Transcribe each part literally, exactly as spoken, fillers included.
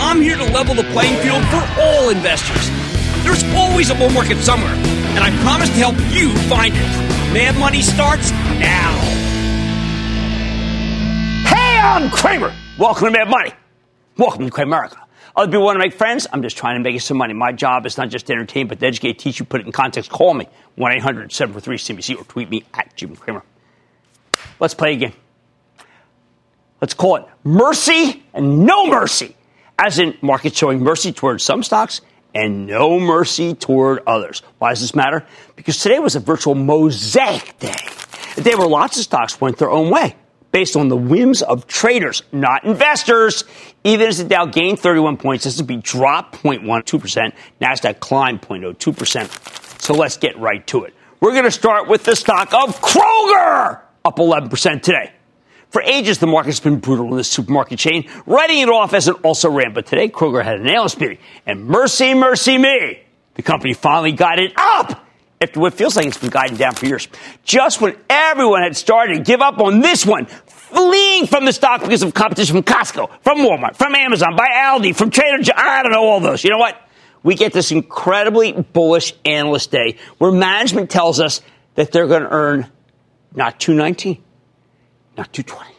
I'm here to level the playing field for all investors. There's always a bull market somewhere, and I promise to help you find it. Mad Money starts now. Hey, I'm Cramer. Welcome to Mad Money. Welcome to Cramerica. Other people want to make friends. I'm just trying to make you some money. My job is not just to entertain, but to educate, teach you, put it in context. Call me, one eight hundred seven four three C B C, or tweet me at Jim Cramer. Let's play a game. Let's call it mercy and no mercy, as in markets showing mercy toward some stocks and no mercy toward others. Why does this matter? Because today was a virtual mosaic day, a day where lots of stocks went their own way, based on the whims of traders, not investors. Even as the Dow gained thirty-one points, S and P dropped zero point one two percent, NASDAQ climbed zero point zero two percent. So let's get right to it. We're going to start with the stock of Kroger, up eleven percent today. For ages, the market's been brutal in this supermarket chain, writing it off as an also-ran. But today, Kroger had a nail speeding, and mercy, mercy me, the company finally got it up, after what feels like it's been guided down for years. Just when everyone had started to give up on this one, fleeing from the stock because of competition from Costco, from Walmart, from Amazon, by Aldi, from Trader Joe, I don't know all those. You know what? We get this incredibly bullish analyst day where management tells us that they're going to earn not two nineteen, not two twenty,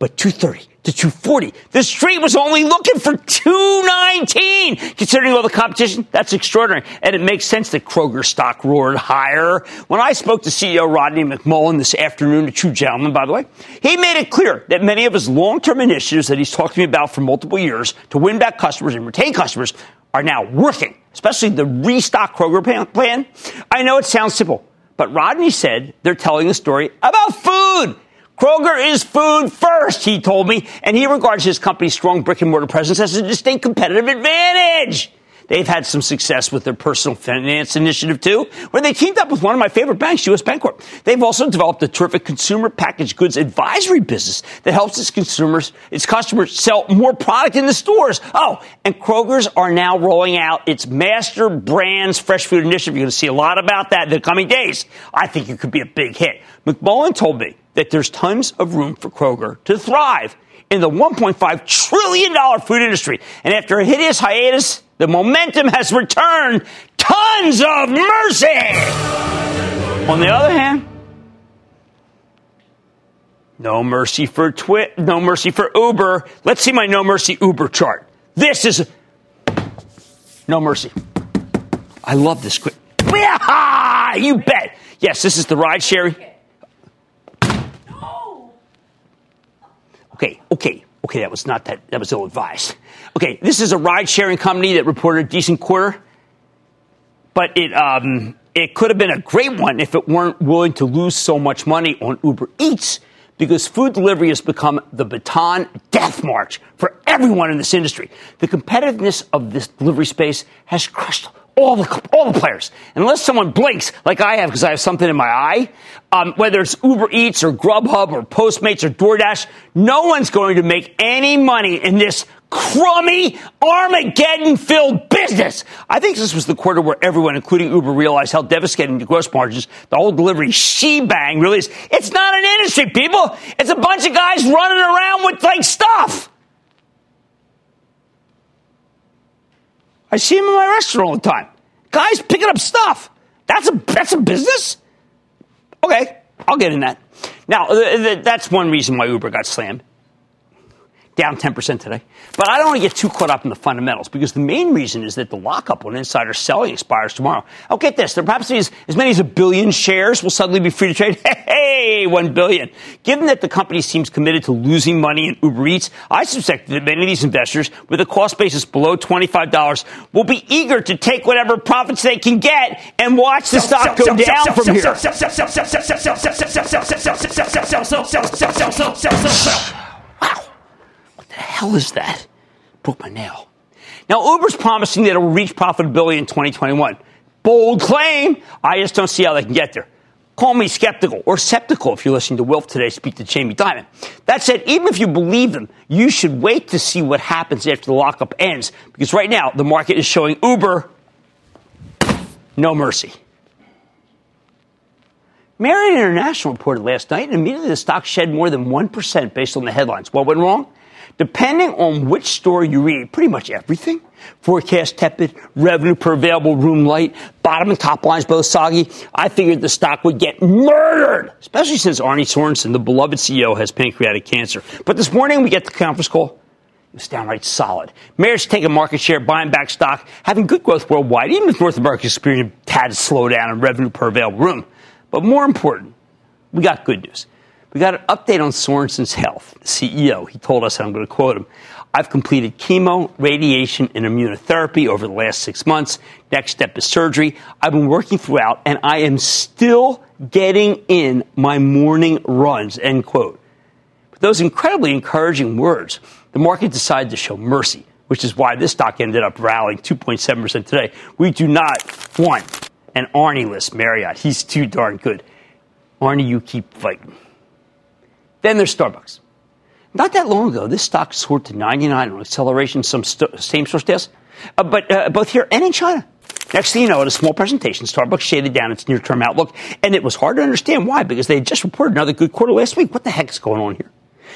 but two thirty to two forty. The street was only looking for two nineteen. Considering all the competition, that's extraordinary. And it makes sense that Kroger stock roared higher. When I spoke to C E O Rodney McMullen this afternoon, a true gentleman, by the way, he made it clear that many of his long-term initiatives that he's talked to me about for multiple years to win back customers and retain customers are now working, especially the restock Kroger plan. I know it sounds simple, but Rodney said they're telling the story about food. Kroger is food first, he told me, and he regards his company's strong brick-and-mortar presence as a distinct competitive advantage. They've had some success with their personal finance initiative, too, where they teamed up with one of my favorite banks, U S Bancorp. They've also developed a terrific consumer packaged goods advisory business that helps its consumers, its customers sell more product in the stores. Oh, and Kroger's are now rolling out its Master Brands Fresh Food Initiative. You're going to see a lot about that in the coming days. I think it could be a big hit. McMullen told me that there's tons of room for Kroger to thrive in the one point five trillion dollars food industry. And after a hideous hiatus, the momentum has returned. Tons of mercy! On the other hand, no mercy for Twi- no mercy for Uber. Let's see my no mercy Uber chart. This is no mercy. I love this quick. Yeah, you bet. Yes, this is the ride sharing. Okay, okay, okay, that was not that, that was ill-advised. Okay, this is a ride-sharing company that reported a decent quarter, but it um, it could have been a great one if it weren't willing to lose so much money on Uber Eats, because food delivery has become the baton death march for everyone in this industry. The competitiveness of this delivery space has crushed all the all the players. Unless someone blinks like I have because I have something in my eye, um, whether it's Uber Eats or Grubhub or Postmates or DoorDash, no one's going to make any money in this crummy, Armageddon-filled business. I think this was the quarter where everyone, including Uber, realized how devastating the gross margins, the whole delivery shebang really is. It's not an industry, people. It's a bunch of guys running around with, like, stuff. I see him in my restaurant all the time. Guys picking up stuff. That's a that's a business? Okay, I'll get in that. Now, th- th- that's one reason why Uber got slammed. Down ten percent today. But I don't want to get too caught up in the fundamentals because the main reason is that the lockup on insider selling expires tomorrow. Oh, get this. There perhaps is as many as a billion shares will suddenly be free to trade. Hey, hey, one billion. Given that the company seems committed to losing money in Uber Eats, I suspect that many of these investors with a cost basis below twenty-five dollars will be eager to take whatever profits they can get and watch the stock go down from here. Wow. The hell is that? Broke my nail. Now, Uber's promising that it will reach profitability in twenty twenty-one. Bold claim. I just don't see how they can get there. Call me skeptical or skeptical if you're listening to Wilf today speak to Jamie Dimon. That said, even if you believe them, you should wait to see what happens after the lockup ends because right now the market is showing Uber no mercy. Marriott International reported last night and immediately the stock shed more than one percent based on the headlines. What went wrong? Depending on which story you read, pretty much everything. Forecast tepid, revenue per available room light, bottom and top lines both soggy. I figured the stock would get murdered, especially since Arne Sorensen, the beloved C E O, has pancreatic cancer. But this morning we get the conference call. It's downright solid. Marriott's taking market share, buying back stock, having good growth worldwide, even if North America experienced a tad slowdown in revenue per available room. But more important, we got good news. We got an update on Sorensen's health. The C E O, he told us, and I'm going to quote him, I've completed chemo, radiation, and immunotherapy over the last six months. Next step is surgery. I've been working throughout, and I am still getting in my morning runs, end quote. With those incredibly encouraging words, the market decided to show mercy, which is why this stock ended up rallying two point seven percent today. We do not want an Arnie-less Marriott. He's too darn good. Arnie, you keep fighting. Then there's Starbucks. Not that long ago, this stock soared to ninety-nine on acceleration, some st- same-store sales, uh, but uh, both here and in China. Next thing you know, at a small presentation, Starbucks shaded down its near-term outlook, and it was hard to understand why, because they had just reported another good quarter last week. What the heck is going on here?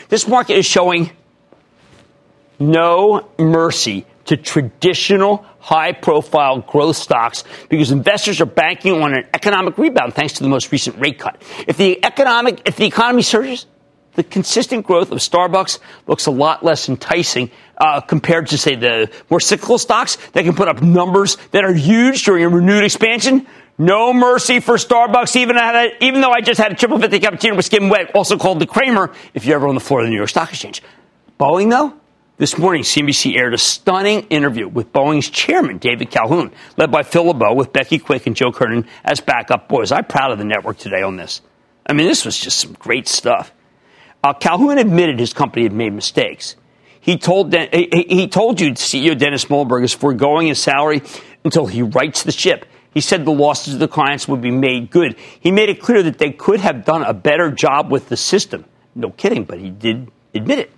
This market is showing no mercy to traditional high-profile growth stocks because investors are banking on an economic rebound thanks to the most recent rate cut. If the economic, if the economy surges, the consistent growth of Starbucks looks a lot less enticing uh, compared to, say, the more cyclical stocks that can put up numbers that are huge during a renewed expansion. No mercy for Starbucks, even, a, even though I just had a triple fifty cappuccino with skim wet, also called the Cramer, if you're ever on the floor of the New York Stock Exchange. Boeing, though? This morning, C N B C aired a stunning interview with Boeing's chairman, David Calhoun, led by Phil LeBeau with Becky Quick and Joe Kernan as backup boys. I'm proud of the network today on this. I mean, this was just some great stuff. Uh, Calhoun admitted his company had made mistakes. He told De- he, he told you C E O Dennis Muilenburg is foregoing his salary until he rights the ship. He said the losses of the clients would be made good. He made it clear that they could have done a better job with the system. No kidding, but he did admit it.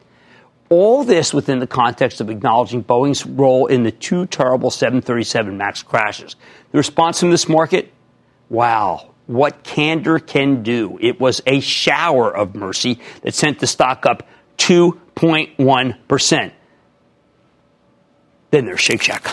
All this within the context of acknowledging Boeing's role in the two terrible seven thirty-seven MAX crashes. The response from this market? Wow, what candor can do. It was a shower of mercy that sent the stock up two point one percent. Then there's Shake Shack.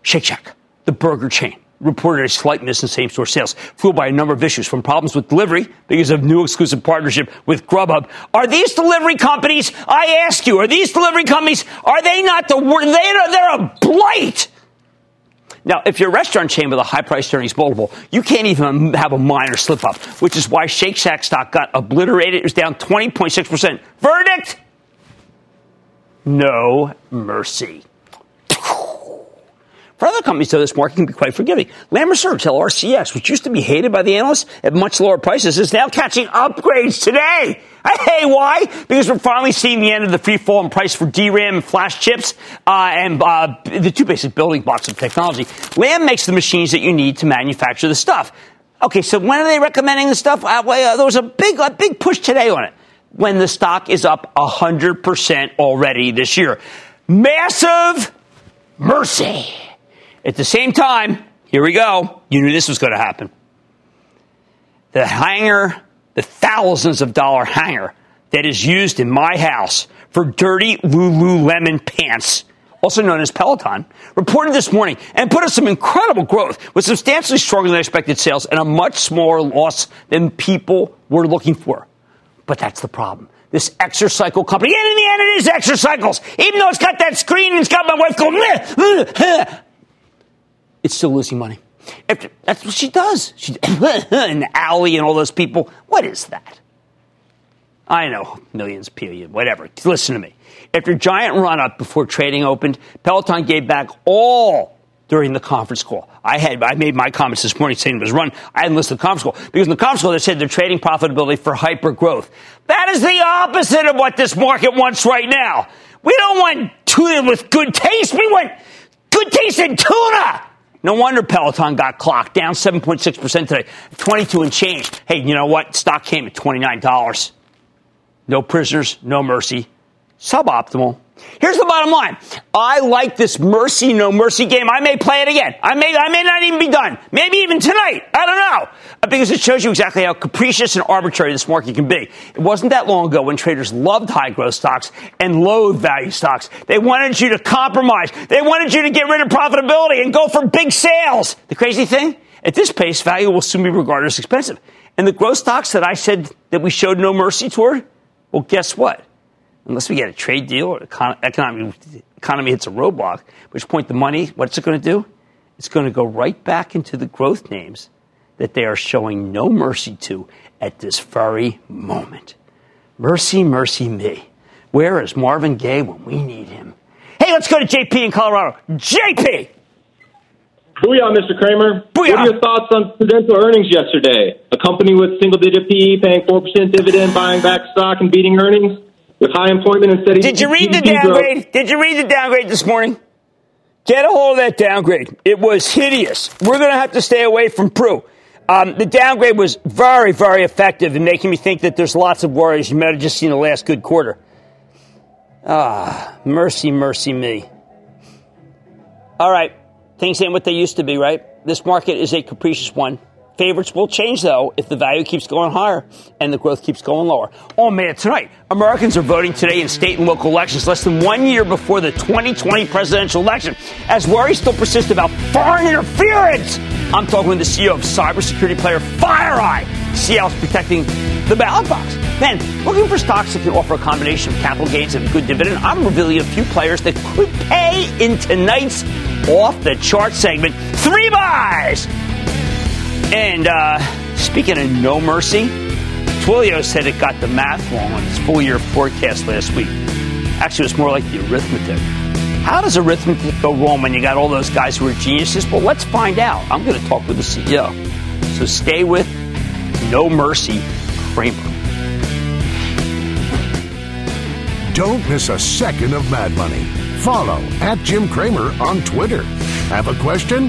Shake Shack, the burger chain, reported a slight miss in same-store sales, fueled by a number of issues, from problems with delivery because of new exclusive partnership with Grubhub. Are these delivery companies, I ask you, are these delivery companies, are they not the worst? They're, they're a blight! Now, if you're a restaurant chain with a high-priced earnings multiple, you can't even have a minor slip-up, which is why Shake Shack stock got obliterated. It was down twenty point six percent. Verdict? No mercy. For other companies, though, this market can be quite forgiving. Lam Research, L R C X, which used to be hated by the analysts at much lower prices, is now catching upgrades today. Hey, why? Because we're finally seeing the end of the free fall in price for D RAM and flash chips uh, and uh, the two basic building blocks of technology. Lam makes the machines that you need to manufacture the stuff. Okay, so when are they recommending the stuff? Uh, well, uh, there was a big, a big push today on it when the stock is up one hundred percent already this year. Massive mercy. At the same time, here we go. You knew this was going to happen. The hanger, the thousands of dollar hanger that is used in my house for dirty Lululemon pants, also known as Peloton, reported this morning and put up some incredible growth with substantially stronger than expected sales and a much smaller loss than people were looking for. But that's the problem. This Exercycle company, and in the end it is Exercycles, even though it's got that screen and it's got my wife going, bleh, bleh, bleh, it's still losing money. After, that's what she does. She, and Aldi and all those people. What is that? I know, millions, period, whatever. Listen to me. After a giant run-up before trading opened, Peloton gave back all during the conference call. I had I made my comments this morning saying it was run. I hadn't listened to the conference call. Because in the conference call, they said they're trading profitability for hyper-growth. That is the opposite of what this market wants right now. We don't want tuna with good taste. We want good taste in tuna. No wonder Peloton got clocked down seven point six percent today, twenty-two and change. Hey, you know what? Stock came at twenty-nine dollars. No prisoners, no mercy. Suboptimal. Here's the bottom line. I like this mercy, no mercy game. I may play it again. I may I may not even be done. Maybe even tonight. I don't know. Because it shows you exactly how capricious and arbitrary this market can be. It wasn't that long ago when traders loved high-growth stocks and loathed value stocks. They wanted you to compromise. They wanted you to get rid of profitability and go for big sales. The crazy thing? At this pace, value will soon be regarded as expensive. And the growth stocks that I said that we showed no mercy toward, well, guess what? Unless we get a trade deal or the economy, economy hits a roadblock, at which point the money, what's it going to do? It's going to go right back into the growth names that they are showing no mercy to at this very moment. Mercy, mercy me. Where is Marvin Gaye when we need him? Hey, let's go to J P in Colorado. J P! Booyah, Mister Cramer. Booyah. What are your thoughts on Prudential earnings yesterday? A company with single-digit P E, paying four percent dividend, buying back stock, and beating earnings? With high employment and steady... Did you read the downgrade? Did you read the downgrade this morning? Get a hold of that downgrade. It was hideous. We're going to have to stay away from Pru. Um, the downgrade was very, very effective in making me think that there's lots of worries. You might have just seen the last good quarter. Ah, mercy, mercy me. All right. Things ain't what they used to be, right? This market is a capricious one. Favorites will change, though, if the value keeps going higher and the growth keeps going lower. Oh, man, tonight, Americans are voting today in state and local elections less than one year before the twenty twenty presidential election, as worries still persist about foreign interference. I'm talking with the C E O of cybersecurity player FireEye. See how it's protecting the ballot box. Man, looking for stocks that can offer a combination of capital gains and good dividend, I'm revealing a few players that could pay in tonight's off-the-chart segment. Three buys! And uh, speaking of no mercy, Twilio said it got the math wrong on its full-year forecast last week. Actually, it's more like the arithmetic. How does arithmetic go wrong when you got all those guys who are geniuses? Well, let's find out. I'm going to talk with the C E O. So stay with No Mercy Cramer. Don't miss a second of Mad Money. Follow at Jim Cramer on Twitter. Have a question?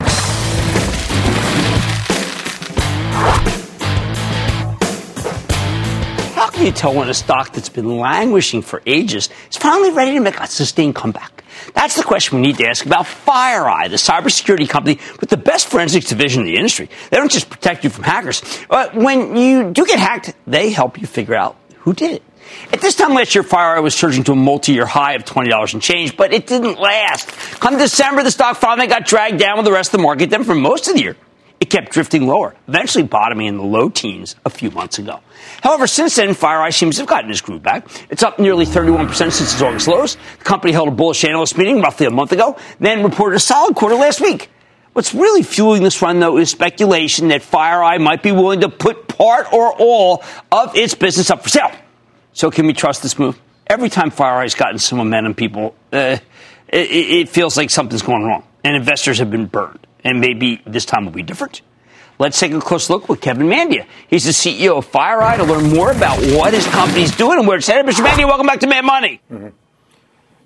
How can you tell when a stock that's been languishing for ages is finally ready to make a sustained comeback? That's the question we need to ask about FireEye, the cybersecurity company with the best forensics division in the industry. They don't just protect you from hackers. But when you do get hacked, they help you figure out who did it. At this time last year, FireEye was surging to a multi-year high of twenty dollars and change, but it didn't last. Come December, the stock finally got dragged down with the rest of the market. Then for most of the year, it kept drifting lower, eventually bottoming in the low teens a few months ago. However, since then, FireEye seems to have gotten its groove back. It's up nearly thirty-one percent since its August lows. The company held a bullish analyst meeting roughly a month ago, then reported a solid quarter last week. What's really fueling this run, though, is speculation that FireEye might be willing to put part or all of its business up for sale. So can we trust this move? Every time FireEye's gotten some momentum, people, uh, it, it feels like something's going wrong, and investors have been burned. And maybe this time will be different. Let's take a close look with Kevin Mandia. He's the C E O of FireEye to learn more about what his company's doing and where it's headed. Mister Mandia, welcome back to Mad Money. Mm-hmm.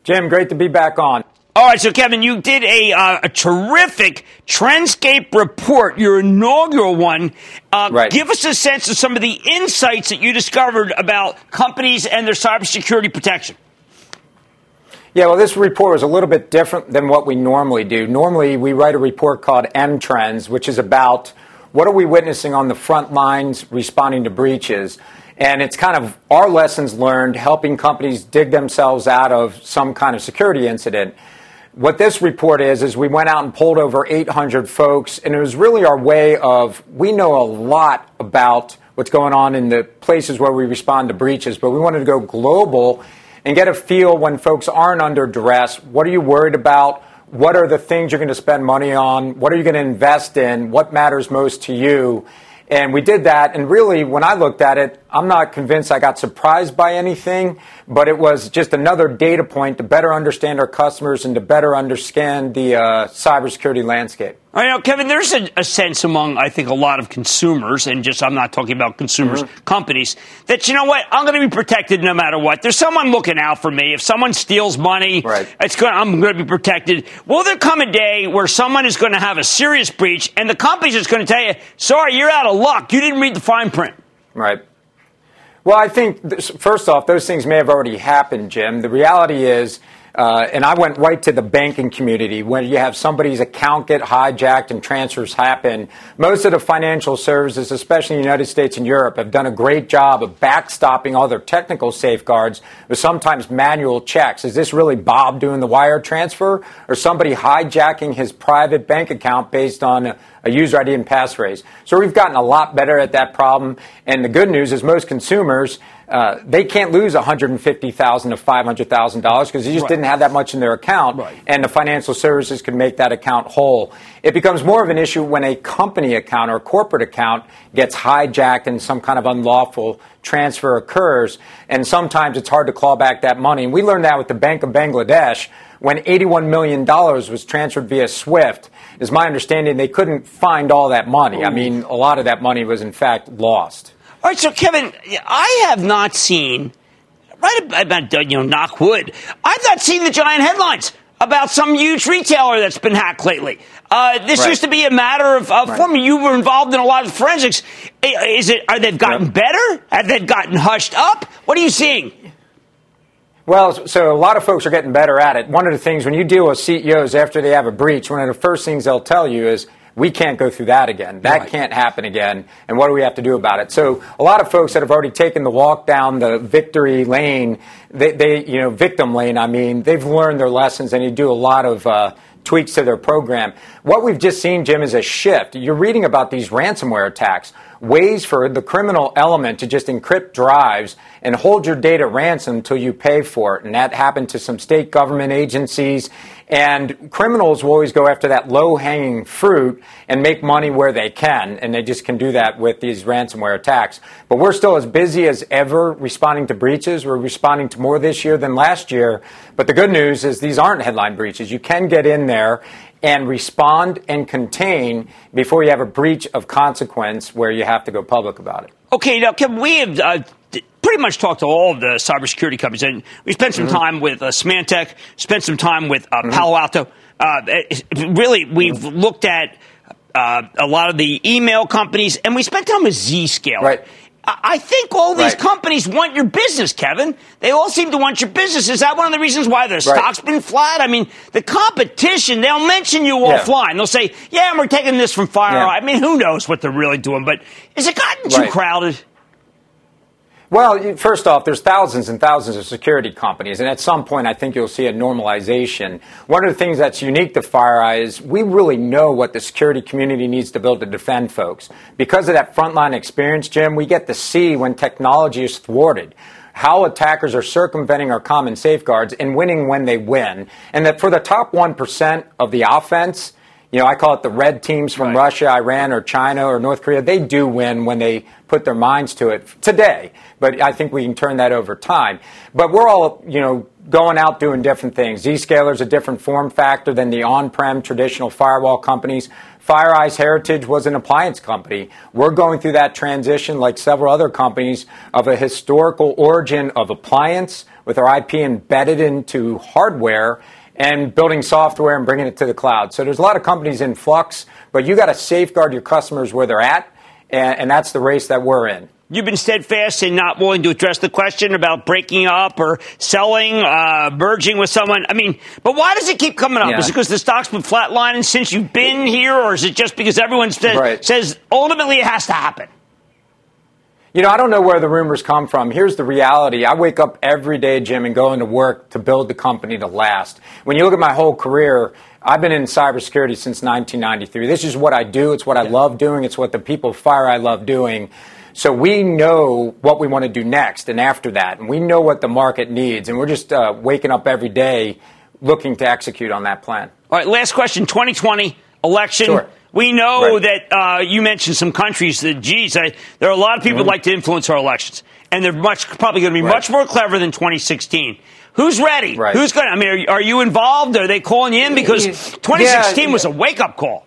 Jim, great to be back on. All right, so Kevin, you did a, uh, a terrific Trendscape report, your inaugural one. Uh, right. Give us a sense of some of the insights that you discovered about companies and their cybersecurity protection. Yeah, well, this report was a little bit different than what we normally do. Normally, we write a report called M-Trends, which is about what are we witnessing on the front lines responding to breaches. And it's kind of our lessons learned, helping companies dig themselves out of some kind of security incident. What this report is, is we went out and polled over eight hundred folks, and it was really our way of, we know a lot about what's going on in the places where we respond to breaches, but we wanted to go global and get a feel when folks aren't under duress. What are you worried about? What are the things you're going to spend money on? What are you going to invest in? What matters most to you? And we did that. And really, when I looked at it, I'm not convinced I got surprised by anything, but it was just another data point to better understand our customers and to better understand the uh, cybersecurity landscape. All right, now, Kevin, there's a, a sense among, I think, a lot of consumers, and just I'm not talking about consumers, mm-hmm. companies, that, you know what, I'm going to be protected no matter what. There's someone looking out for me. If someone steals money, right. it's going, I'm going to be protected. Will there come a day where someone is going to have a serious breach, and the company's just going to tell you, sorry, you're out of luck. You didn't read the fine print. Right. Well, I think, this, first off, those things may have already happened, Jim. The reality is, Uh, and I went right to the banking community. When you have somebody's account get hijacked and transfers happen, most of the financial services, especially in the United States and Europe, have done a great job of backstopping all their technical safeguards with sometimes manual checks. Is this really Bob doing the wire transfer or somebody hijacking his private bank account based on a, a user I D and passphrase? So we've gotten a lot better at that problem. And the good news is most consumers Uh, they can't lose one hundred fifty thousand dollars to five hundred thousand dollars because they just right. didn't have that much in their account, right. and the financial services can make that account whole. It becomes more of an issue when a company account or a corporate account gets hijacked and some kind of unlawful transfer occurs, and sometimes it's hard to claw back that money. And we learned that with the Bank of Bangladesh when eighty-one million dollars was transferred via SWIFT. It's my understanding they couldn't find all that money. I mean, a lot of that money was, in fact, lost. All right, so, Kevin, I have not seen, right about, you know, knock wood, I've not seen the giant headlines about some huge retailer that's been hacked lately. Uh, this right. used to be a matter of uh, right. form. You were involved in a lot of forensics. Is it? Are they gotten yep. better? Have they gotten hushed up? What are you seeing? Well, so a lot of folks are getting better at it. One of the things when you deal with C E Os after they have a breach, one of the first things they'll tell you is, we can't go through that again. That right. can't happen again. And what do we have to do about it? So a lot of folks that have already taken the walk down the victory lane, they, they you know, victim lane, I mean, they've learned their lessons and you do a lot of uh, tweaks to their program. What we've just seen, Jim, is a shift. You're reading about these ransomware attacks, ways for the criminal element to just encrypt drives and hold your data ransom until you pay for it. And that happened to some state government agencies. And criminals will always go after that low-hanging fruit and make money where they can. And they just can do that with these ransomware attacks. But we're still as busy as ever responding to breaches. We're responding to more this year than last year. But the good news is these aren't headline breaches. You can get in there and respond and contain before you have a breach of consequence where you have to go public about it. Okay, now, Kevin, we have uh, pretty much talked to all of the cybersecurity companies. And we spent some mm-hmm. time with uh, Symantec, spent some time with uh, mm-hmm. Palo Alto. Uh, really, we've mm-hmm. looked at uh, a lot of the email companies, and we spent time with Zscaler. Right. I think all these right. companies want your business, Kevin. They all seem to want your business. Is that one of the reasons why their right. stock's been flat? I mean, the competition, they'll mention you yeah. offline. They'll say, yeah, we're taking this from FireEye. Yeah. I mean, who knows what they're really doing, but has it gotten too right. crowded? Well, first off, there's thousands and thousands of security companies, and at some point I think you'll see a normalization. One of the things that's unique to FireEye is we really know what the security community needs to build to defend folks. Because of that frontline experience, Jim, we get to see when technology is thwarted, how attackers are circumventing our common safeguards and winning when they win, and that for the top one percent of the offense, you know, I call it the red teams from right. Russia, Iran, or China, or North Korea. They do win when they put their minds to it today. But I think we can turn that over time. But we're all, you know, going out doing different things. Zscaler is a different form factor than the on-prem traditional firewall companies. FireEye's heritage was an appliance company. We're going through that transition, like several other companies, of a historical origin of appliance with our I P embedded into hardware and building software and bringing it to the cloud. So there's a lot of companies in flux, but you got to safeguard your customers where they're at, and, and that's the race that we're in. You've been steadfast and not willing to address the question about breaking up or selling, uh, merging with someone. I mean, but why does it keep coming up? Yeah. Is it because the stock's been flatlining since you've been here, or is it just because everyone says, right. says ultimately it has to happen? You know, I don't know where the rumors come from. Here's the reality. I wake up every day, Jim, and go into work to build the company to last. When you look at my whole career, I've been in cybersecurity since nineteen ninety-three. This is what I do. It's what I love doing. It's what the people of FireEye love doing. So we know what we want to do next and after that. And we know what the market needs. And we're just uh, waking up every day looking to execute on that plan. All right, last question. twenty twenty election. Sure. We know right. that uh, you mentioned some countries that, geez, I, there are a lot of people mm-hmm. who like to influence our elections. And they're much probably going to be right. much more clever than twenty sixteen. Who's ready? Right. Who's going to? I mean, are, are you involved? Are they calling you in? Because twenty sixteen yeah. was a wake-up call.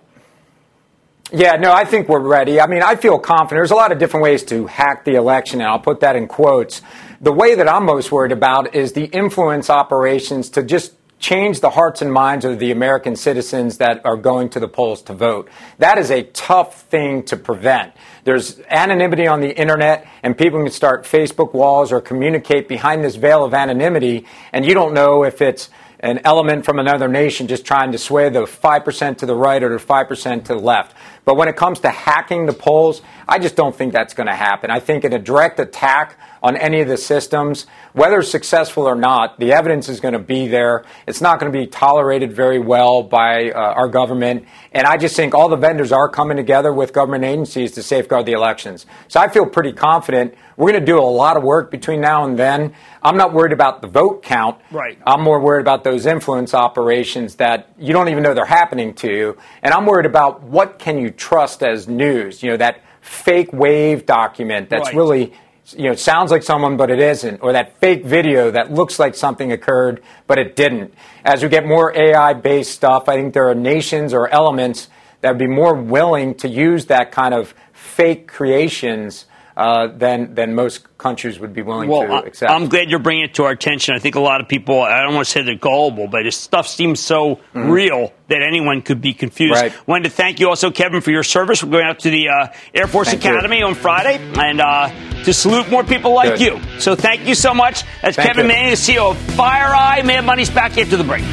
Yeah, no, I think we're ready. I mean, I feel confident. There's a lot of different ways to hack the election, and I'll put that in quotes. The way that I'm most worried about is the influence operations to just change the hearts and minds of the American citizens that are going to the polls to vote. That is a tough thing to prevent. There's anonymity on the internet, and people can start Facebook walls or communicate behind this veil of anonymity, and you don't know if it's an element from another nation just trying to sway the five percent to the right or the five percent to the left. But when it comes to hacking the polls, I just don't think that's going to happen. I think in a direct attack on any of the systems, whether successful or not, the evidence is going to be there. It's not going to be tolerated very well by uh, our government. And I just think all the vendors are coming together with government agencies to safeguard the elections. So I feel pretty confident We're going to do a lot of work between now and then. I'm not worried about the vote count. Right. I'm more worried about those influence operations that you don't even know they're happening to you. And I'm worried about what can you trust as news, you know, that fake wave document that's right. really, you know, it sounds like someone, but it isn't, or that fake video that looks like something occurred, but it didn't. As we get more A I-based stuff, I think there are nations or elements that would be more willing to use that kind of fake creations uh, than than most countries would be willing well, to I, accept. I'm glad you're bringing it to our attention. I think a lot of people, I don't want to say they're gullible, but this stuff seems so mm-hmm. real that anyone could be confused. Right. Wanted to thank you also, Kevin, for your service. We're going out to the uh, Air Force thank Academy you. on Friday and uh, to salute more people like Good. you. So thank you so much. That's thank Kevin you. Manning, the C E O of FireEye. Mad Money's back after the break.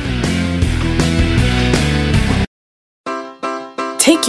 Take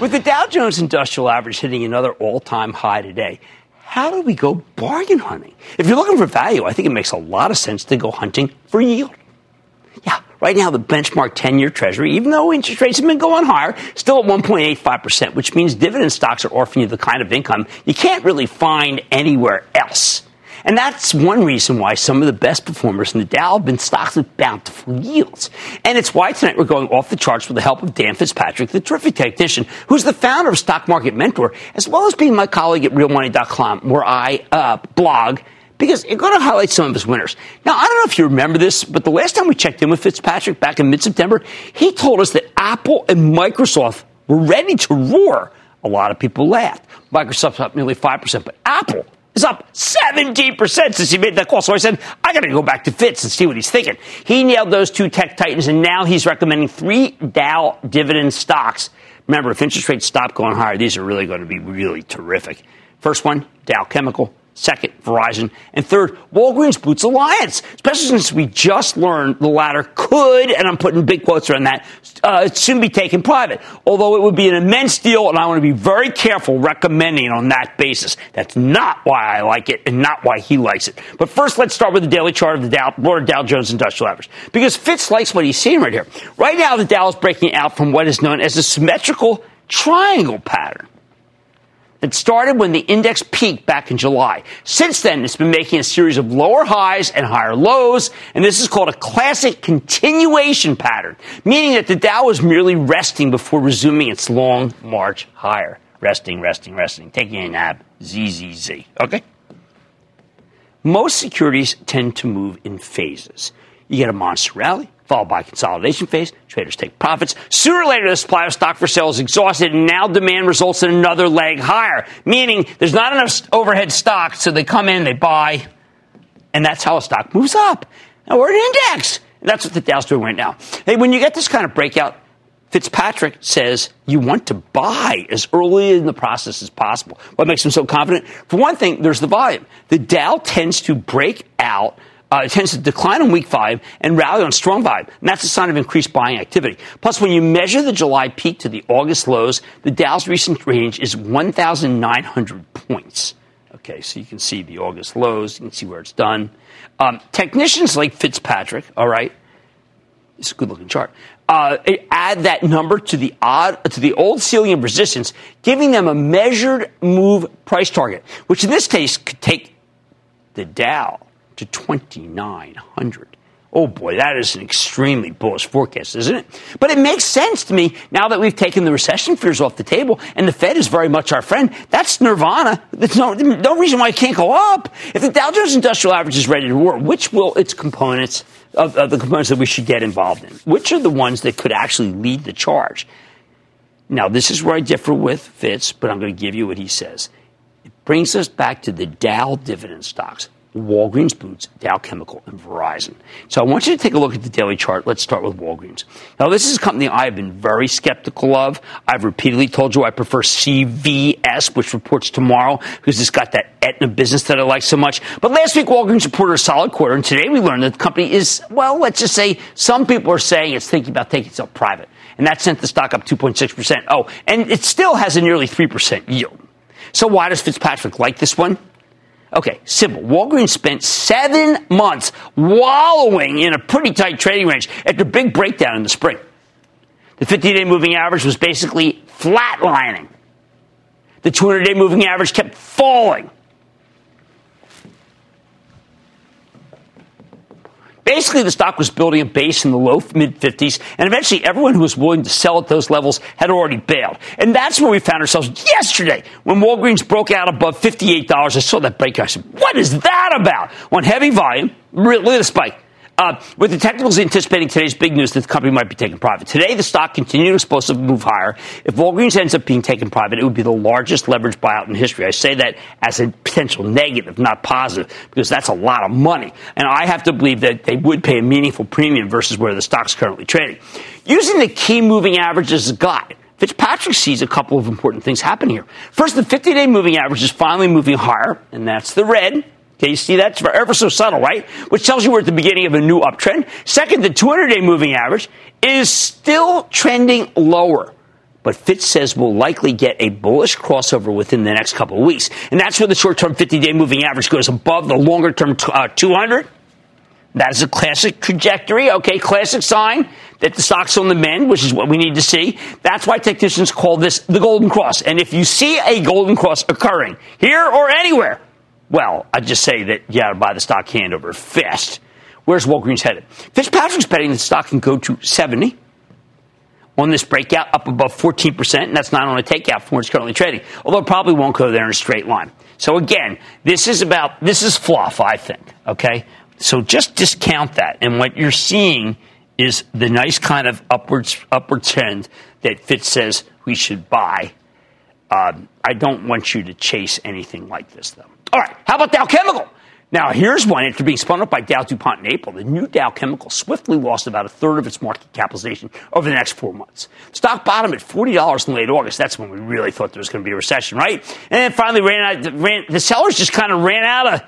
With the Dow Jones Industrial Average hitting another all-time high today, how do we go bargain hunting? If you're looking for value, I think it makes a lot of sense to go hunting for yield. Yeah, right now the benchmark ten-year Treasury, even though interest rates have been going higher, still at one point eight five percent, which means dividend stocks are offering you the kind of income you can't really find anywhere else. And that's one reason why some of the best performers in the Dow have been stocks with bountiful yields. And it's why tonight we're going off the charts with the help of Dan Fitzpatrick, the terrific technician, who's the founder of Stock Market Mentor, as well as being my colleague at real money dot com, where I uh, blog, because you're going to highlight some of his winners. Now, I don't know if you remember this, but the last time we checked in with Fitzpatrick back in mid-September, he told us that Apple and Microsoft were ready to roar. A lot of people laughed. Microsoft's up nearly five percent, but Apple is up seventeen percent since he made that call. So I said, I got to go back to Fitz and see what he's thinking. He nailed those two tech titans, and now he's recommending three Dow dividend stocks. Remember, if interest rates stop going higher, these are really going to be really terrific. First one, Dow Chemical. Second, Verizon. And third, Walgreens Boots Alliance, especially since we just learned the latter could, and I'm putting big quotes around that, uh, soon be taken private, although it would be an immense deal, and I want to be very careful recommending it on that basis. That's not why I like it and not why he likes it. But first, let's start with the daily chart of the Dow, broader Dow Jones Industrial Average, because Fitz likes what he's seeing right here. Right now, the Dow is breaking out from what is known as a symmetrical triangle pattern. It started when the index peaked back in July. Since then, it's been making a series of lower highs and higher lows, and this is called a classic continuation pattern, meaning that the Dow is merely resting before resuming its long march higher. Resting, resting, resting, taking a nap, Z, Z, Z, okay? Most securities tend to move in phases. You get a monster rally, followed by a consolidation phase. Traders take profits. Sooner or later, the supply of stock for sale is exhausted, and now demand results in another leg higher, meaning there's not enough overhead stock, so they come in, they buy, and that's how a stock moves up. Now, we're an index. That's what the Dow's doing right now. Hey, when you get this kind of breakout, Fitzpatrick says you want to buy as early in the process as possible. What makes him so confident? For one thing, there's the volume. The Dow tends to break out Uh, it tends to decline on weak volume and rally on strong volume, and that's a sign of increased buying activity. Plus, when you measure the July peak to the August lows, the Dow's recent range is one thousand nine hundred points. Okay, so you can see the August lows. You can see where it's done. Um, technicians like Fitzpatrick, all right, It's a good-looking chart. Uh, add that number to the odd to the old ceiling of resistance, giving them a measured move price target, which in this case could take the Dow to twenty-nine hundred. Oh, boy, that is an extremely bullish forecast, isn't it? But it makes sense to me now that we've taken the recession fears off the table and the Fed is very much our friend. That's nirvana. There's no, no reason why it can't go up. If the Dow Jones Industrial Average is ready to war, which will its components, of, of the components that we should get involved in, which are the ones that could actually lead the charge? Now, this is where I differ with Fitz, but I'm going to give you what he says. It brings us back to the Dow dividend stocks. Walgreens Boots, Dow Chemical, and Verizon. So I want you to take a look at the daily chart. Let's start with Walgreens. Now, this is a company I've been very skeptical of. I've repeatedly told you I prefer C V S, which reports tomorrow, because it's got that Aetna business that I like so much. But last week, Walgreens reported a solid quarter, and today we learned that the company is, well, let's just say some people are saying it's thinking about taking itself private. And that sent the stock up two point six percent. Oh, and it still has a nearly three percent yield. So why does Fitzpatrick like this one? Okay, simple. Walgreens spent seven months wallowing in a pretty tight trading range after a big breakdown in the spring. The fifty-day moving average was basically flatlining. The two hundred-day moving average kept falling. Basically, the stock was building a base in the low mid-fifties, and eventually everyone who was willing to sell at those levels had already bailed. And that's where we found ourselves yesterday when Walgreens broke out above fifty-eight dollars. I saw that break. I said, what is that about? On heavy volume, really a spike. Uh, with the technicals anticipating today's big news that the company might be taken private. Today, the stock continued to explosively move higher. If Walgreens ends up being taken private, it would be the largest leveraged buyout in history. I say that as a potential negative, not positive, because that's a lot of money. And I have to believe that they would pay a meaningful premium versus where the stock's currently trading. Using the key moving average as a guide, Fitzpatrick sees a couple of important things happen here. First, the fifty-day moving average is finally moving higher, and that's the red. Okay, you see, that's ever so subtle, right? Which tells you we're at the beginning of a new uptrend. Second, the two hundred-day moving average is still trending lower. But Fitz says we'll likely get a bullish crossover within the next couple of weeks. And that's where the short-term fifty-day moving average goes above the longer-term uh, two hundred. That is a classic trajectory, okay, classic sign that the stock's on the mend, which is what we need to see. That's why technicians call this the golden cross. And if you see a golden cross occurring here or anywhere, well, I'd just say that you got to buy the stock hand over fist. Where's Walgreens headed? Fitzpatrick's betting the stock can go to seventy on this breakout, up above fourteen percent, and that's not on a takeout from where it's currently trading, although it probably won't go there in a straight line. So, again, this is about this is fluff, I think, okay? So just discount that, and what you're seeing is the nice kind of upwards upward trend that Fitz says we should buy. Um, I don't want you to chase anything like this, though. All right, how about Dow Chemical? Now, here's one. After being spun up by Dow DuPont in April, the new Dow Chemical swiftly lost about a third of its market capitalization over the next four months. Stock bottomed at forty dollars in late August. That's when we really thought there was going to be a recession, right? And then finally ran out. Ran, the sellers just kind of ran out of,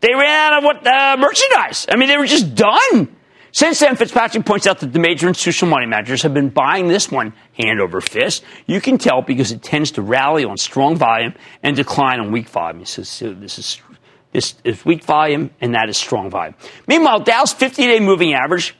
they ran out of what uh, merchandise. I mean, they were just done. Since then, Fitzpatrick points out that the major institutional money managers have been buying this one hand over fist. You can tell because it tends to rally on strong volume and decline on weak volume. So, so this is this is weak volume, and that is strong volume. Meanwhile, Dow's fifty-day moving average,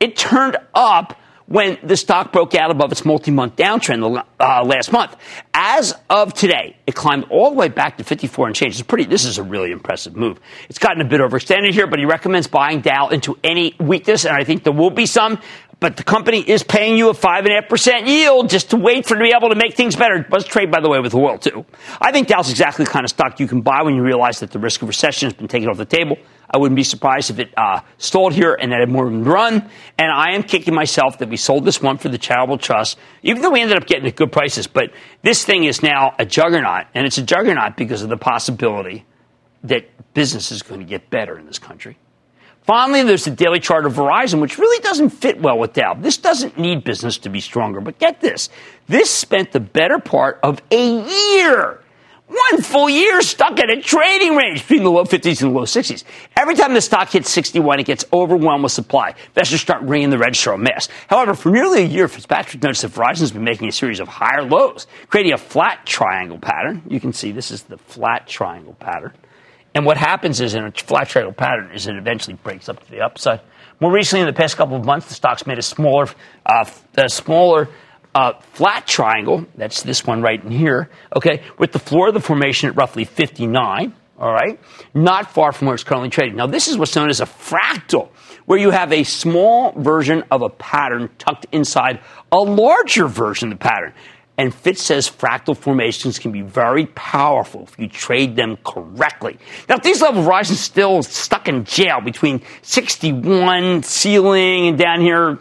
it turned up when the stock broke out above its multi-month downtrend uh, last month. As of today, it climbed all the way back to fifty-four and change. It's pretty. This is a really impressive move. It's gotten a bit overextended here, but he recommends buying Dow into any weakness, and I think there will be some. But the company is paying you a five point five percent yield just to wait for it to be able to make things better. It does trade, by the way, with oil, too. I think Dow's exactly the kind of stock you can buy when you realize that the risk of recession has been taken off the table. I wouldn't be surprised if it uh, stalled here and that it more than run. And I am kicking myself that we sold this one for the charitable trust, even though we ended up getting at good prices. But this thing is now a juggernaut, and it's a juggernaut because of the possibility that business is going to get better in this country. Finally, there's the daily chart of Verizon, which really doesn't fit well with Dow. This doesn't need business to be stronger. But get this. This spent the better part of a year, one full year, stuck at a trading range between the low fifties and the low sixties. Every time the stock hits sixty-one, it gets overwhelmed with supply. Investors start ringing the register en masse. However, for nearly a year, Fitzpatrick noticed that Verizon's been making a series of higher lows, creating a flat triangle pattern. You can see this is the flat triangle pattern. And what happens is in a flat triangle pattern is it eventually breaks up to the upside. More recently, in the past couple of months, the stock's made a smaller, uh, a smaller uh, flat triangle. That's this one right in here, okay, with the floor of the formation at roughly fifty-nine, all right, not far from where it's currently trading. Now, this is what's known as a fractal, where you have a small version of a pattern tucked inside a larger version of the pattern. And Fitz says fractal formations can be very powerful if you trade them correctly. Now, at these levels, Verizon's still stuck in jail between sixty-one ceiling and down here,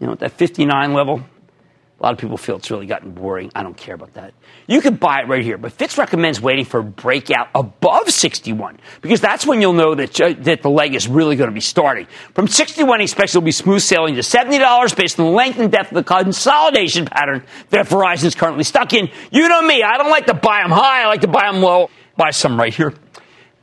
you know, at that fifty-nine level. A lot of people feel it's really gotten boring. I don't care about that. You could buy it right here, but Fitz recommends waiting for a breakout above sixty-one because that's when you'll know that, uh, that the leg is really going to be starting. From sixty-one, he expects it'll be smooth sailing to seventy dollars based on the length and depth of the consolidation pattern that Verizon's currently stuck in. You know me. I don't like to buy them high. I like to buy them low. Buy some right here.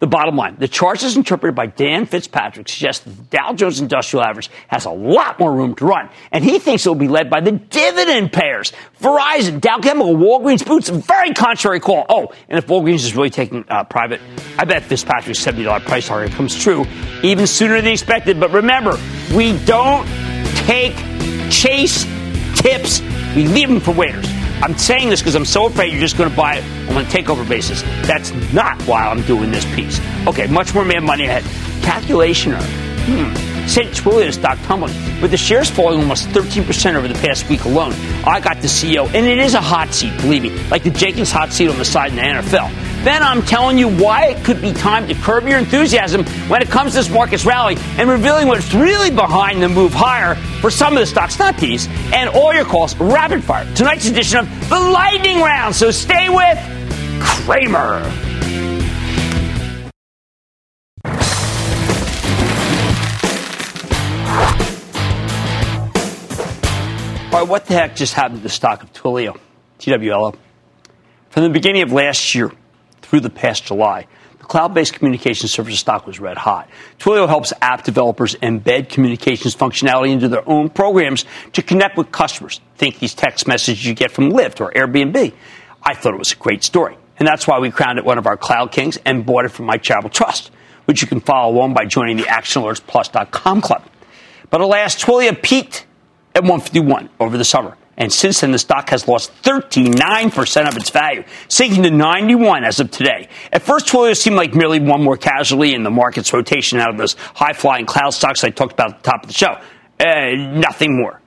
The bottom line, the charts as interpreted by Dan Fitzpatrick suggests the Dow Jones Industrial Average has a lot more room to run, and he thinks it will be led by the dividend payers. Verizon, Dow Chemical, Walgreens, Boots, a very contrary call. Oh, and if Walgreens is really taken uh, private, I bet Fitzpatrick's seventy dollars price target comes true even sooner than expected. But remember, we don't take chase tips. We leave them for waiters. I'm saying this because I'm so afraid you're just going to buy it on a takeover basis. That's not why I'm doing this piece. Okay, much more Mad Money ahead. Calculationer. Hmm. Sent Twilio stock tumbling, with the shares falling almost thirteen percent over the past week alone. I got the C E O, and it is a hot seat, believe me, like the Jenkins hot seat on the side in the N F L. Then I'm telling you why it could be time to curb your enthusiasm when it comes to this market's rally and revealing what's really behind the move higher for some of the stocks, not these, and all your calls rapid fire. Tonight's edition of The Lightning Round, so stay with Cramer. All right, what the heck just happened to the stock of Twilio, T W L O? From the beginning of last year through the past July, the cloud-based communication services stock was red hot. Twilio helps app developers embed communications functionality into their own programs to connect with customers. Think these text messages you get from Lyft or Airbnb. I thought it was a great story, and that's why we crowned it one of our cloud kings and bought it from my charitable trust, which you can follow along by joining the action alerts plus dot com club. But alas, Twilio peaked at one fifty-one over the summer. And since then, the stock has lost thirty-nine percent of its value, sinking to ninety-one as of today. At first, Twilio seemed like merely one more casualty in the market's rotation out of those high-flying cloud stocks I talked about at the top of the show. Uh, nothing more.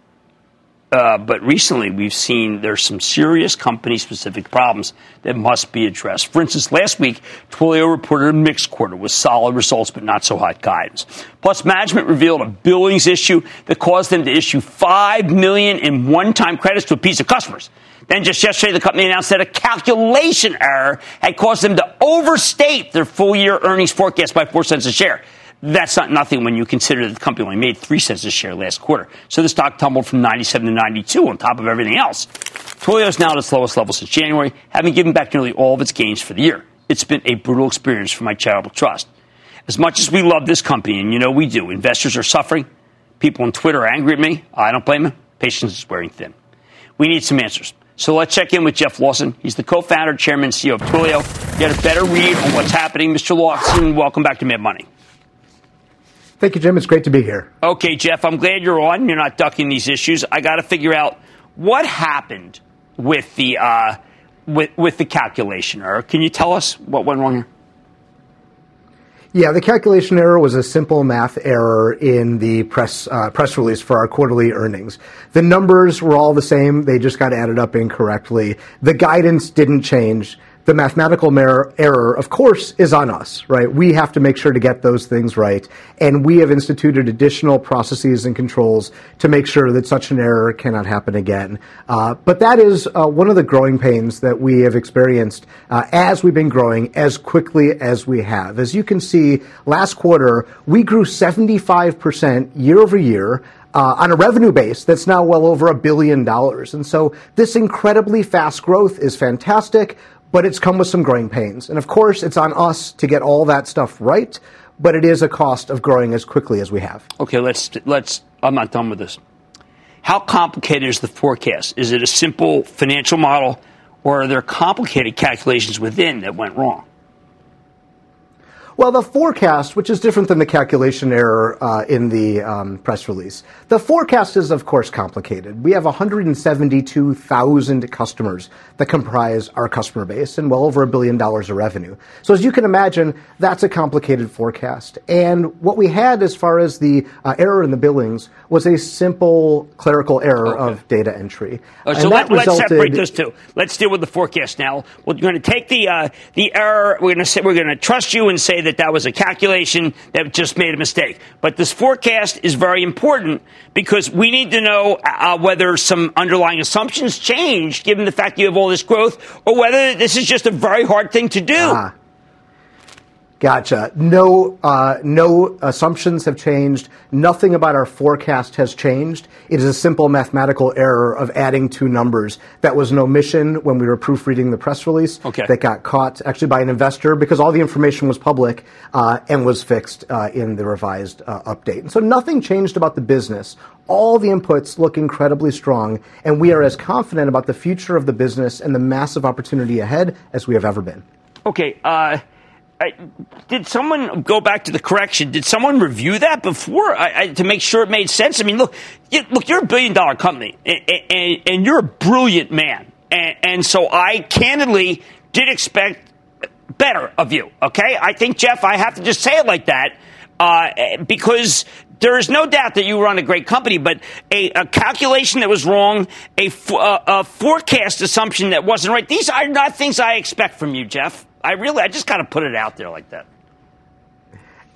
Uh, but recently, we've seen there's some serious company-specific problems that must be addressed. For instance, last week, Twilio reported a mixed quarter with solid results but not so hot guidance. Plus, management revealed a billings issue that caused them to issue five million dollars in one-time credits to appease the customers. Then just yesterday, the company announced that a calculation error had caused them to overstate their full-year earnings forecast by four cents a share. That's not nothing when you consider that the company only made three cents a share last quarter. So the stock tumbled from ninety-seven to ninety-two on top of everything else. Twilio is now at its lowest level since January, having given back nearly all of its gains for the year. It's been a brutal experience for my charitable trust. As much as we love this company, and you know we do, investors are suffering. People on Twitter are angry at me. I don't blame them. Patience is wearing thin. We need some answers. So let's check in with Jeff Lawson. He's the co-founder, chairman, and C E O of Twilio. Get a better read on what's happening. Mister Lawson, welcome back to Mad Money. Thank you, Jim. It's great to be here. Okay, Jeff, I'm glad you're on. You're not ducking these issues. I got to figure out what happened with the uh, with, with the calculation error. Can you tell us what went wrong here? Yeah, the calculation error was a simple math error in the press uh, press release for our quarterly earnings. The numbers were all the same. They just got added up incorrectly. The guidance didn't change. The mathematical mer- error, of course, is on us, right? We have to make sure to get those things right, and we have instituted additional processes and controls to make sure that such an error cannot happen again. Uh, but that is uh, one of the growing pains that we have experienced uh, as we've been growing as quickly as we have. As you can see, last quarter, we grew seventy-five percent year over year, Uh, on a revenue base that's now well over a billion dollars. And so this incredibly fast growth is fantastic, but it's come with some growing pains. And of course, it's on us to get all that stuff right, but it is a cost of growing as quickly as we have. Okay, let's, let's, I'm not done with this. How complicated is the forecast? Is it a simple financial model, or are there complicated calculations within that went wrong? Well, the forecast, which is different than the calculation error uh, in the um, press release, the forecast is, of course, complicated. We have one hundred seventy-two thousand customers that comprise our customer base and well over a billion dollars of revenue. So as you can imagine, that's a complicated forecast. And what we had as far as the uh, error in the billings was a simple clerical error okay. of data entry. Uh, so let, let's separate those two. Let's deal with the forecast now. We're going to take the uh, the error. We're going to say we're going to trust you and say that that was a calculation that just made a mistake. But this forecast is very important because we need to know uh, whether some underlying assumptions changed, given the fact you have all this growth, or whether this is just a very hard thing to do. Ah. Gotcha. No, uh, no assumptions have changed. Nothing about our forecast has changed. It is a simple mathematical error of adding two numbers. That was an omission when we were proofreading the press release. Okay. That got caught actually by an investor because all the information was public uh, and was fixed uh, in the revised uh, update. And so nothing changed about the business. All the inputs look incredibly strong, and we are as confident about the future of the business and the massive opportunity ahead as we have ever been. Okay. Uh Did someone go back to the correction? Did someone review that before I, I, to make sure it made sense? I mean, look, you, look, you're a billion-dollar company, and, and, and you're a brilliant man. And, and so I candidly did expect better of you, okay? I think, Jeff, I have to just say it like that uh, because there is no doubt that you run a great company, but a, a calculation that was wrong, a, a, a forecast assumption that wasn't right, these are not things I expect from you, Jeff. I really, I just kind of put it out there like that.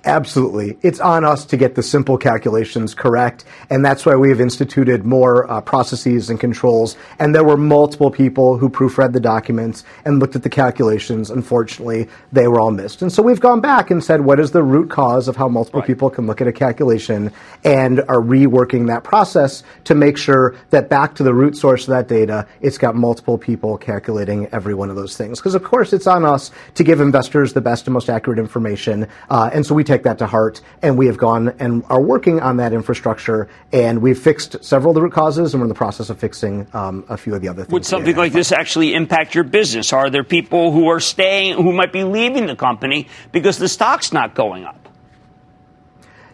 Absolutely. It's on us to get the simple calculations correct, and that's why we have instituted more uh, processes and controls, and there were multiple people who proofread the documents and looked at the calculations. Unfortunately, they were all missed. And so we've gone back and said, what is the root cause of how multiple right. people can look at a calculation, and are reworking that process to make sure that back to the root source of that data, it's got multiple people calculating every one of those things. Because, of course, it's on us to give investors the best and most accurate information, uh, and so we take that to heart, and we have gone and are working on that infrastructure, and we've fixed several of the root causes, and we're in the process of fixing um, a few of the other things. Would something like this actually impact your business? Are there people who are staying, who might be leaving the company because the stock's not going up?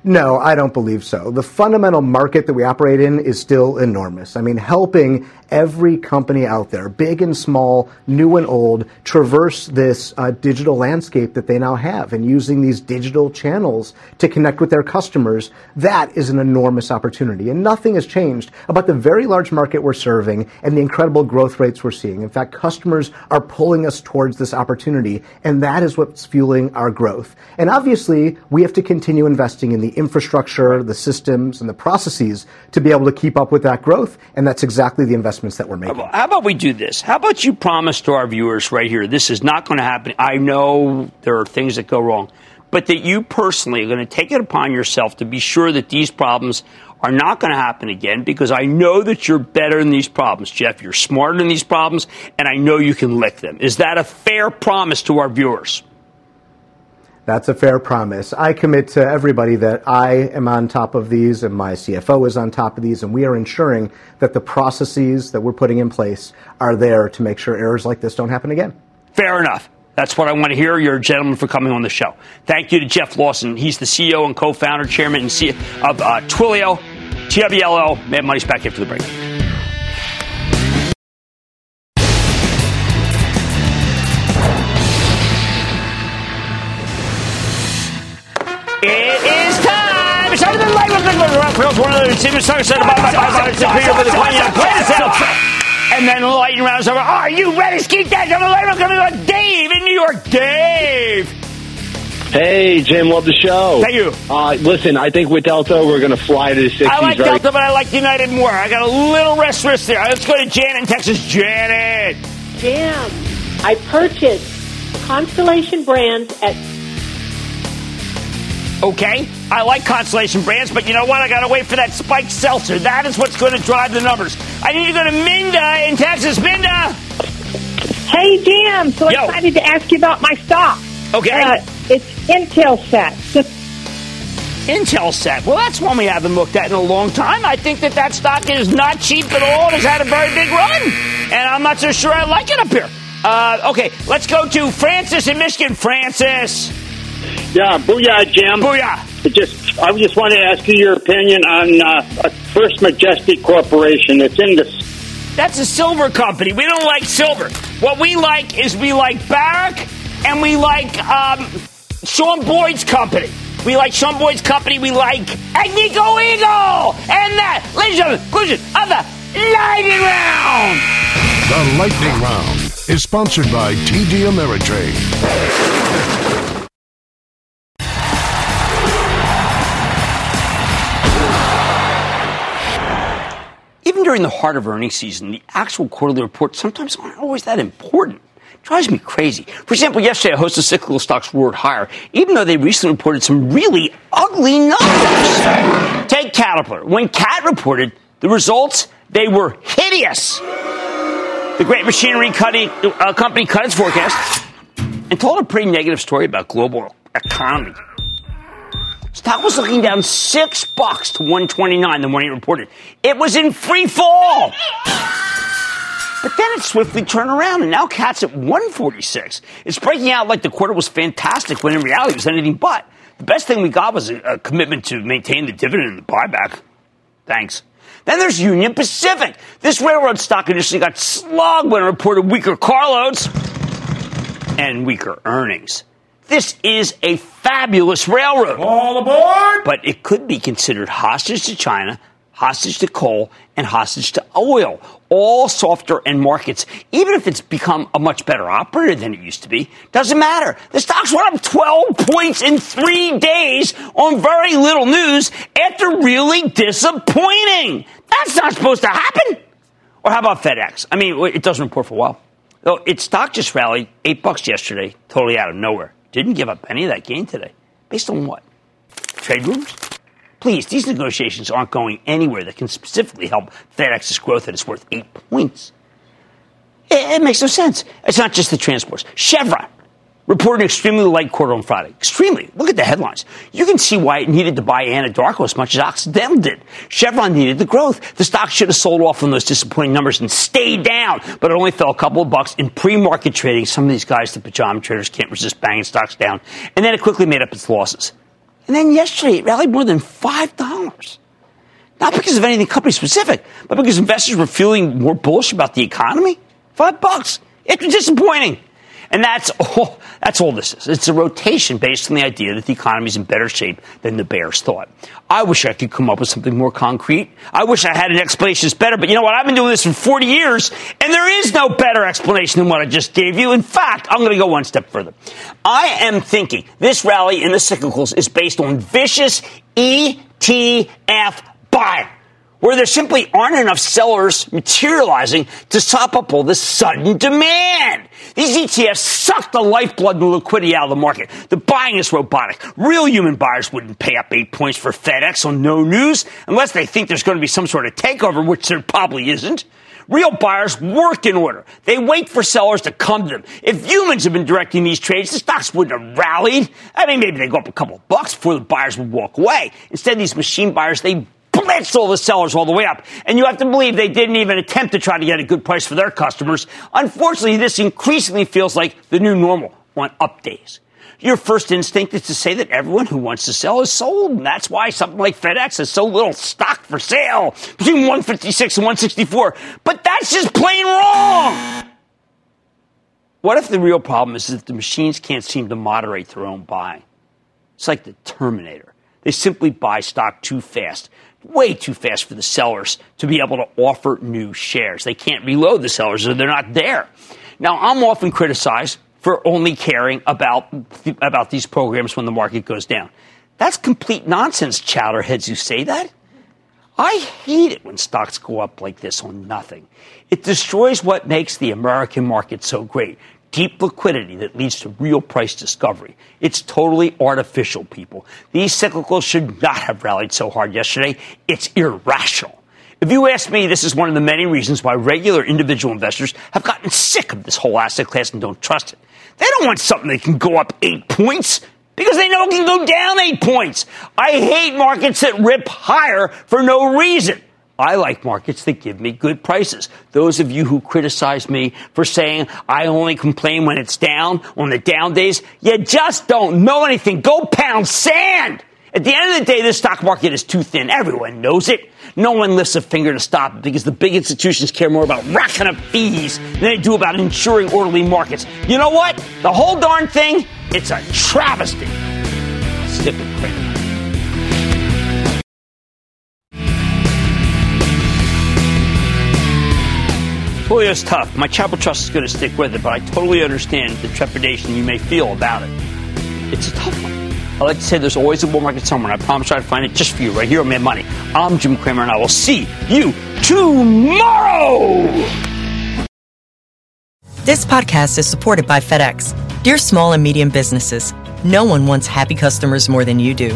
No, I don't believe so. The fundamental market that we operate in is still enormous. I mean, helping every company out there, big and small, new and old, traverse this uh, digital landscape that they now have and using these digital channels to connect with their customers, that is an enormous opportunity. And nothing has changed about the very large market we're serving and the incredible growth rates we're seeing. In fact, customers are pulling us towards this opportunity, and that is what's fueling our growth. And obviously, we have to continue investing in the infrastructure, the systems, and the processes to be able to keep up with that growth, and that's exactly the investments that we're making. How about we do this? How about you promise to our viewers right here, this is not going to happen. I know there are things that go wrong, but that you personally are going to take it upon yourself to be sure that these problems are not going to happen again, because I know that you're better than these problems, Jeff. You're smarter than these problems, and I know you can lick them. Is that a fair promise to our viewers? That's a fair promise. I commit to everybody that I am on top of these and my C F O is on top of these, and we are ensuring that the processes that we're putting in place are there to make sure errors like this don't happen again. Fair enough. That's what I want to hear. You're a gentleman for coming on the show. Thank you to Jeff Lawson. He's the C E O and co-founder, chairman and C E O of uh, Twilio, T W L O. Mad Money's back after the break. And then lightning rounds over. Are you ready? Skeet that over later. Coming to Dave in New York. Dave. Hey, Jim. Love the show. Thank you. Uh, listen, I think with Delta, we're going to fly to the sixties. I like right? Delta, but I like United more. I got a little restless there. Right, let's go to Janet in Texas. Janet. Jim, I purchased Constellation Brands at. Okay, I like Constellation Brands, but you know what? I got to wait for that spiked seltzer. That is what's going to drive the numbers. I need to go to Minda in Texas. Minda! Hey, Jim. So Yo. excited to ask you about my stock. Okay. Uh, it's Intelsat. Intelsat. Well, that's one we haven't looked at in a long time. I think that that stock is not cheap at all. It has had a very big run, and I'm not so sure I like it up here. Uh, okay, let's go to Francis in Michigan. Francis. Yeah, booyah, Jim. Booyah. It just, I just want to ask you your opinion on uh, First Majestic Corporation. It's in the... That's a silver company. We don't like silver. What we like is we like Barrick and we like um, Sean Boyd's company. We like Sean Boyd's company. We like Agnico Eagle. And that, ladies and gentlemen, conclusion of the Lightning Round. The Lightning Round is sponsored by T D Ameritrade. Even during the heart of earnings season, the actual quarterly reports sometimes aren't always that important. It drives me crazy. For example, yesterday, a host of cyclical stocks roared higher, even though they recently reported some really ugly numbers. Take Caterpillar. When Cat reported the results, they were hideous. The great machinery cutting, uh, company cut its forecast and told a pretty negative story about global economy. Stock was looking down six bucks to one twenty-nine the morning it reported. It was in free fall. But then it swiftly turned around, and now Cat's at one forty-six. It's breaking out like the quarter was fantastic, when in reality it was anything but. The best thing we got was a, a commitment to maintain the dividend and the buyback. Thanks. Then there's Union Pacific. This railroad stock initially got slogged when it reported weaker carloads and weaker earnings. This is a fabulous railroad. All aboard! But it could be considered hostage to China, hostage to coal, and hostage to oil, all softer end markets. Even if it's become a much better operator than it used to be, doesn't matter. The stocks went up twelve points in three days on very little news after really disappointing. That's not supposed to happen. Or how about FedEx? I mean, it doesn't report for a while. Though its stock just rallied eight bucks yesterday, totally out of nowhere. Didn't give up any of that gain today. Based on what? Trade rumors? Please, these negotiations aren't going anywhere that can specifically help FedEx's growth that is worth eight points. It, it makes no sense. It's not just the transports. Chevron reported an extremely light quarter on Friday. Extremely. Look at the headlines. You can see why it needed to buy Anadarko as much as Occidental did. Chevron needed the growth. The stock should have sold off on those disappointing numbers and stayed down, but it only fell a couple of bucks in pre-market trading. Some of these guys, the pajama traders, can't resist banging stocks down. And then it quickly made up its losses. And then yesterday, it rallied more than five dollars. Not because of anything company-specific, but because investors were feeling more bullish about the economy. Five bucks. It was disappointing. And that's all, that's all this is. It's a rotation based on the idea that the economy is in better shape than the bears thought. I wish I could come up with something more concrete. I wish I had an explanation that's better. But you know what? I've been doing this for forty years, and there is no better explanation than what I just gave you. In fact, I'm going to go one step further. I am thinking this rally in the cyclicals is based on vicious E T F buying, where there simply aren't enough sellers materializing to sop up all this sudden demand. These E T Fs suck the lifeblood and liquidity out of the market. The buying is robotic. Real human buyers wouldn't pay up eight points for FedEx on no news unless they think there's going to be some sort of takeover, which there probably isn't. Real buyers work in order. They wait for sellers to come to them. If humans had been directing these trades, the stocks wouldn't have rallied. I mean, maybe they go up a couple of bucks before the buyers would walk away. Instead, these machine buyers, they blitzed all the sellers all the way up. And you have to believe they didn't even attempt to try to get a good price for their customers. Unfortunately, this increasingly feels like the new normal on up days. Your first instinct is to say that everyone who wants to sell is sold. And that's why something like FedEx has so little stock for sale, between one fifty-six and one sixty-four. But that's just plain wrong. What if the real problem is that the machines can't seem to moderate their own buying? It's like the Terminator. They simply buy stock too fast. Way too fast for the sellers to be able to offer new shares. They can't reload the sellers or they're not there. Now, I'm often criticized for only caring about, about these programs when the market goes down. That's complete nonsense, chowderheads who say that. I hate it when stocks go up like this on nothing. It destroys what makes the American market so great. Deep liquidity that leads to real price discovery. It's totally artificial, people. These cyclicals should not have rallied so hard yesterday. It's irrational. If you ask me, this is one of the many reasons why regular individual investors have gotten sick of this whole asset class and don't trust it. They don't want something that can go up eight points because they know it can go down eight points. I hate markets that rip higher for no reason. I like markets that give me good prices. Those of you who criticize me for saying I only complain when it's down, on the down days, you just don't know anything. Go pound sand. At the end of the day, the stock market is too thin. Everyone knows it. No one lifts a finger to stop it because the big institutions care more about racking up fees than they do about ensuring orderly markets. You know what? The whole darn thing, it's a travesty. Stick with Cramer. Twilio's tough. My Chapel Trust is going to stick with it, but I totally understand the trepidation you may feel about it. It's a tough one. I like to say there's always a bull market somewhere, and I promise I'll find it just for you right here on Mad Money. I'm Jim Cramer, and I will see you tomorrow! This podcast is supported by FedEx. Dear small and medium businesses, no one wants happy customers more than you do.